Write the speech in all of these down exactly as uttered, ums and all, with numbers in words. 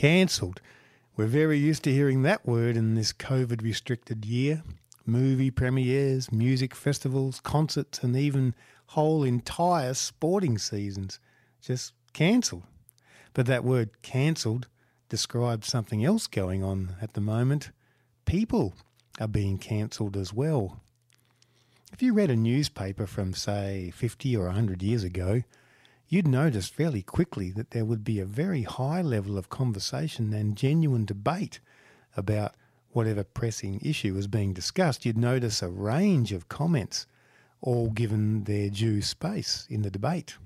cancelled. We're very used to hearing that word in this COVID-restricted year. Movie premieres, music festivals, concerts, and even whole entire sporting seasons just cancelled. But that word cancelled describes something else going on at the moment. People are being cancelled as well. If you read a newspaper from, say, fifty or one hundred years ago, you'd notice fairly quickly that there would be a very high level of conversation and genuine debate about whatever pressing issue was being discussed. You'd notice a range of comments, all given their due space in the debate.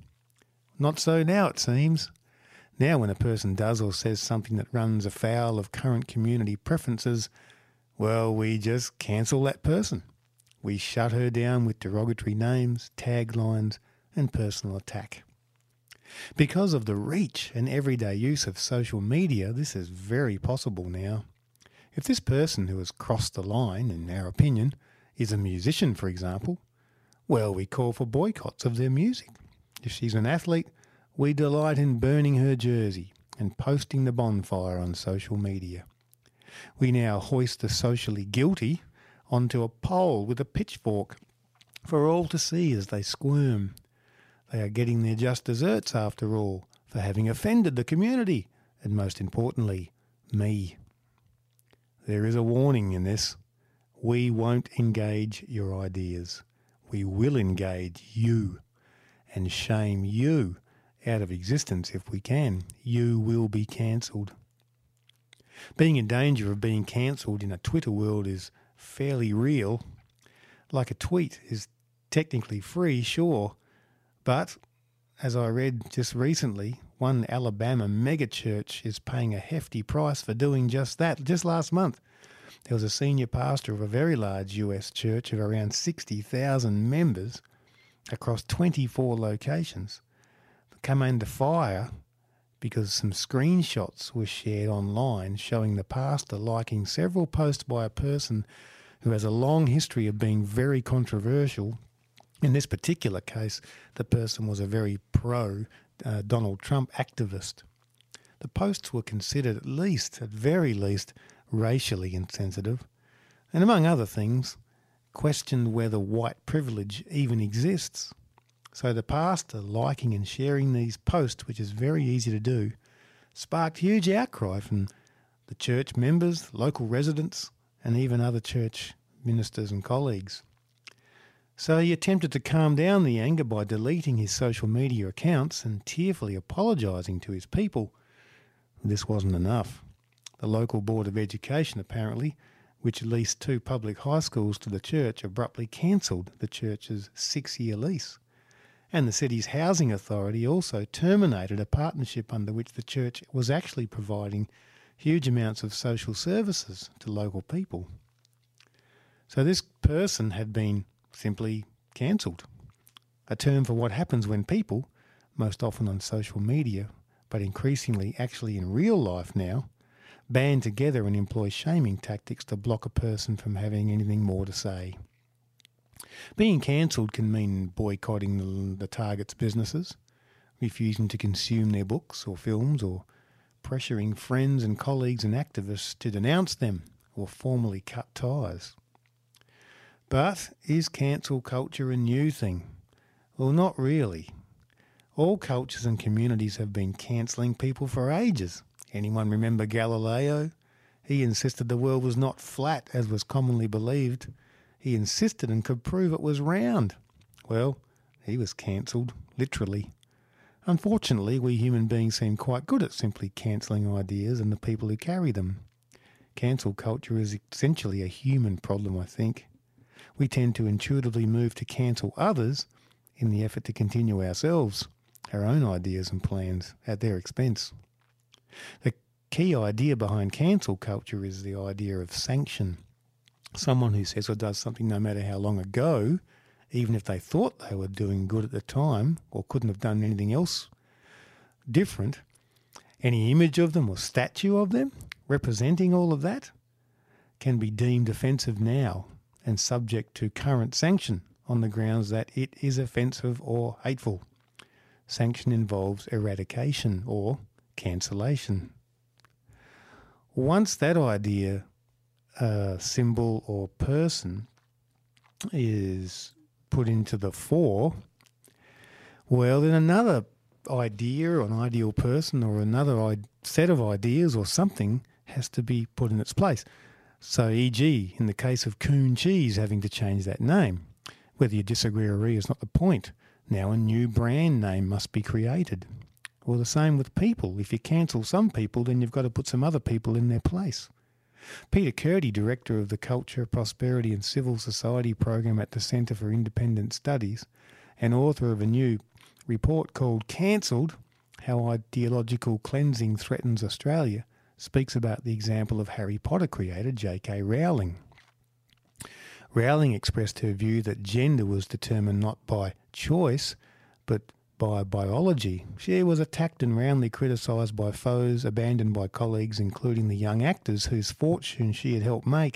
Not so now, it seems. Now when a person does or says something that runs afoul of current community preferences, well, we just cancel that person. We shut her down with derogatory names, taglines, and personal attack. Because of the reach and everyday use of social media, this is very possible now. If this person who has crossed the line, in our opinion, is a musician, for example, well, we call for boycotts of their music. If she's an athlete, we delight in burning her jersey and posting the bonfire on social media. We now hoist the socially guilty onto a pole with a pitchfork for all to see as they squirm. They are getting their just desserts, after all, for having offended the community, and most importantly, me. There is a warning in this. We won't engage your ideas. We will engage you and shame you out of existence if we can. You will be cancelled. Being in danger of being cancelled in a Twitter world is fairly real. Like a tweet is technically free, sure, but as I read just recently, one Alabama megachurch is paying a hefty price for doing just that. Just last month, there was a senior pastor of a very large U S church of around sixty thousand members across twenty-four locations that came under fire because some screenshots were shared online showing the pastor liking several posts by a person who has a long history of being very controversial. In this particular case, the person was a very pro uh, Donald Trump activist. The posts were considered at least, at very least, racially insensitive, and among other things, questioned whether white privilege even exists. So the pastor liking and sharing these posts, which is very easy to do, sparked huge outcry from the church members, local residents, and even other church ministers and colleagues. So he attempted to calm down the anger by deleting his social media accounts and tearfully apologising to his people. This wasn't enough. The local board of education, apparently, which leased two public high schools to the church, abruptly cancelled the church's six-year lease. And the city's housing authority also terminated a partnership under which the church was actually providing huge amounts of social services to local people. So this person had been simply cancelled, a term for what happens when people, most often on social media, but increasingly actually in real life now, band together and employ shaming tactics to block a person from having anything more to say. Being cancelled can mean boycotting the target's businesses, refusing to consume their books or films, or pressuring friends and colleagues and activists to denounce them or formally cut ties. But is cancel culture a new thing? Well, not really. All cultures and communities have been cancelling people for ages. Anyone remember Galileo? He insisted the world was not flat, as was commonly believed. He insisted and could prove it was round. Well, he was cancelled, literally. Unfortunately, we human beings seem quite good at simply cancelling ideas and the people who carry them. Cancel culture is essentially a human problem, I think. We tend to intuitively move to cancel others in the effort to continue ourselves, our own ideas and plans, at their expense. The key idea behind cancel culture is the idea of sanction. Someone who says or does something no matter how long ago, even if they thought they were doing good at the time or couldn't have done anything else different, any image of them or statue of them representing all of that can be deemed offensive now and subject to current sanction on the grounds that it is offensive or hateful. Sanction involves eradication or cancellation. once that idea, uh, symbol or person is put into the fore, well, then another idea or an ideal person or another I- set of ideas or something has to be put in its place. So, for example, in the case of Coon Cheese having to change that name, whether you disagree or agree is not the point. Now a new brand name must be created. Well, the same with people. If you cancel some people, then you've got to put some other people in their place. Peter Curdy, director of the Culture, Prosperity and Civil Society program at the Centre for Independent Studies and author of a new report called Cancelled, How Ideological Cleansing Threatens Australia, speaks about the example of Harry Potter creator J K Rowling. Rowling expressed her view that gender was determined not by choice, but by biology. She was attacked and roundly criticised by foes, abandoned by colleagues, including the young actors whose fortune she had helped make,